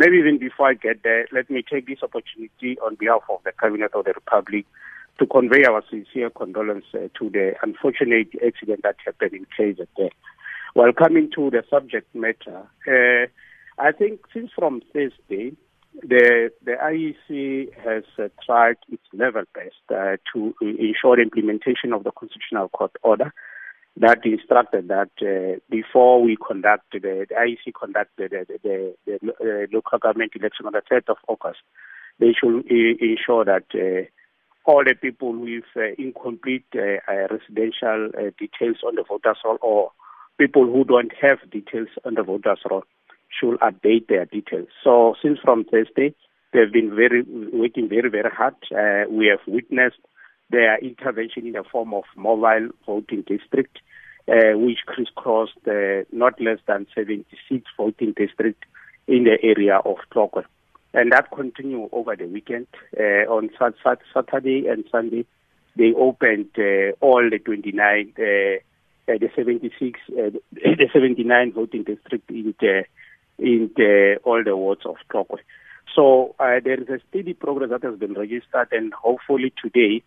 Maybe even before I get there, let me take this opportunity on behalf of the Cabinet of the Republic to convey our sincere condolences to the unfortunate accident that happened in KZN. While coming to the subject matter, I think since from Thursday, the IEC has tried its level best to ensure the implementation of the Constitutional Court order that instructed that before we conduct the IEC conducted the local government election on the 3rd of August, they should ensure that all the people with incomplete residential details on the voters' roll or people who don't have details on the voters' roll should update their details. So since from Thursday, they've been working very, very hard. We have witnessed their intervention in the form of mobile voting district, which crisscrossed not less than 76 voting districts in the area of Thokwe. And that continued over the weekend. On Saturday and Sunday, they opened all the 29, the 76, the 79 voting districts in all the wards of Thokwe. So there is a steady progress that has been registered, and hopefully today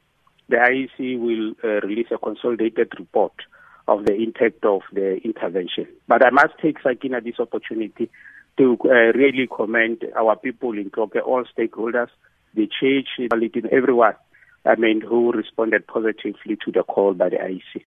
the IEC will release a consolidated report of the impact of the intervention. But I must take, Sakina, this opportunity to really commend our people in Thokwe, all stakeholders, the church, everyone, who responded positively to the call by the IEC.